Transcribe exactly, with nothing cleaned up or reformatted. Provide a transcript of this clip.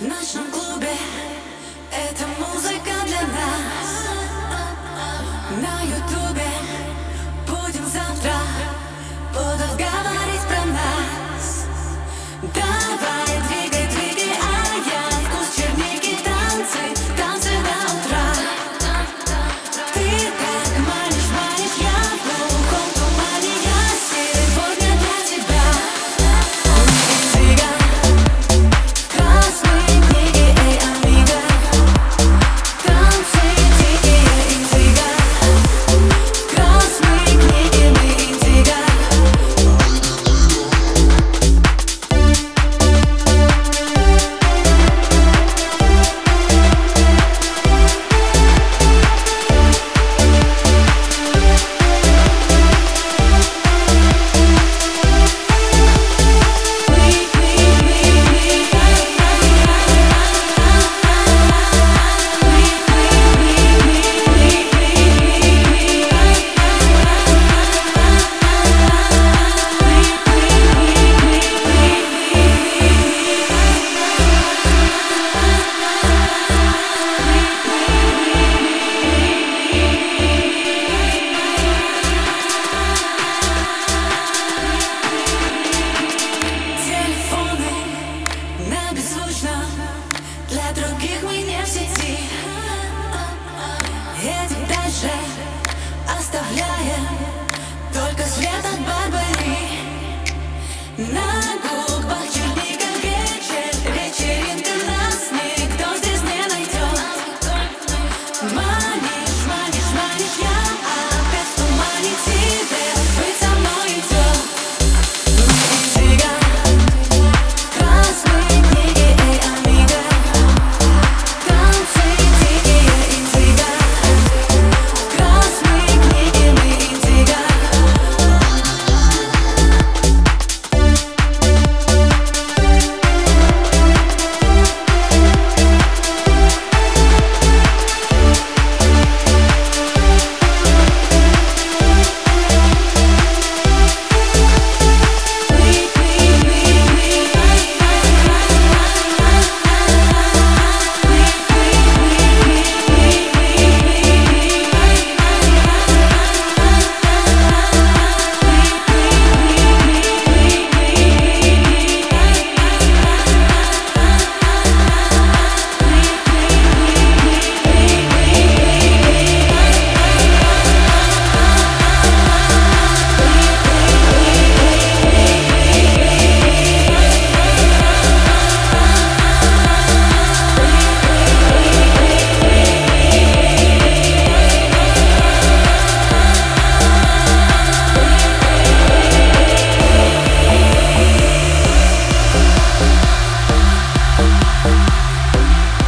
Наш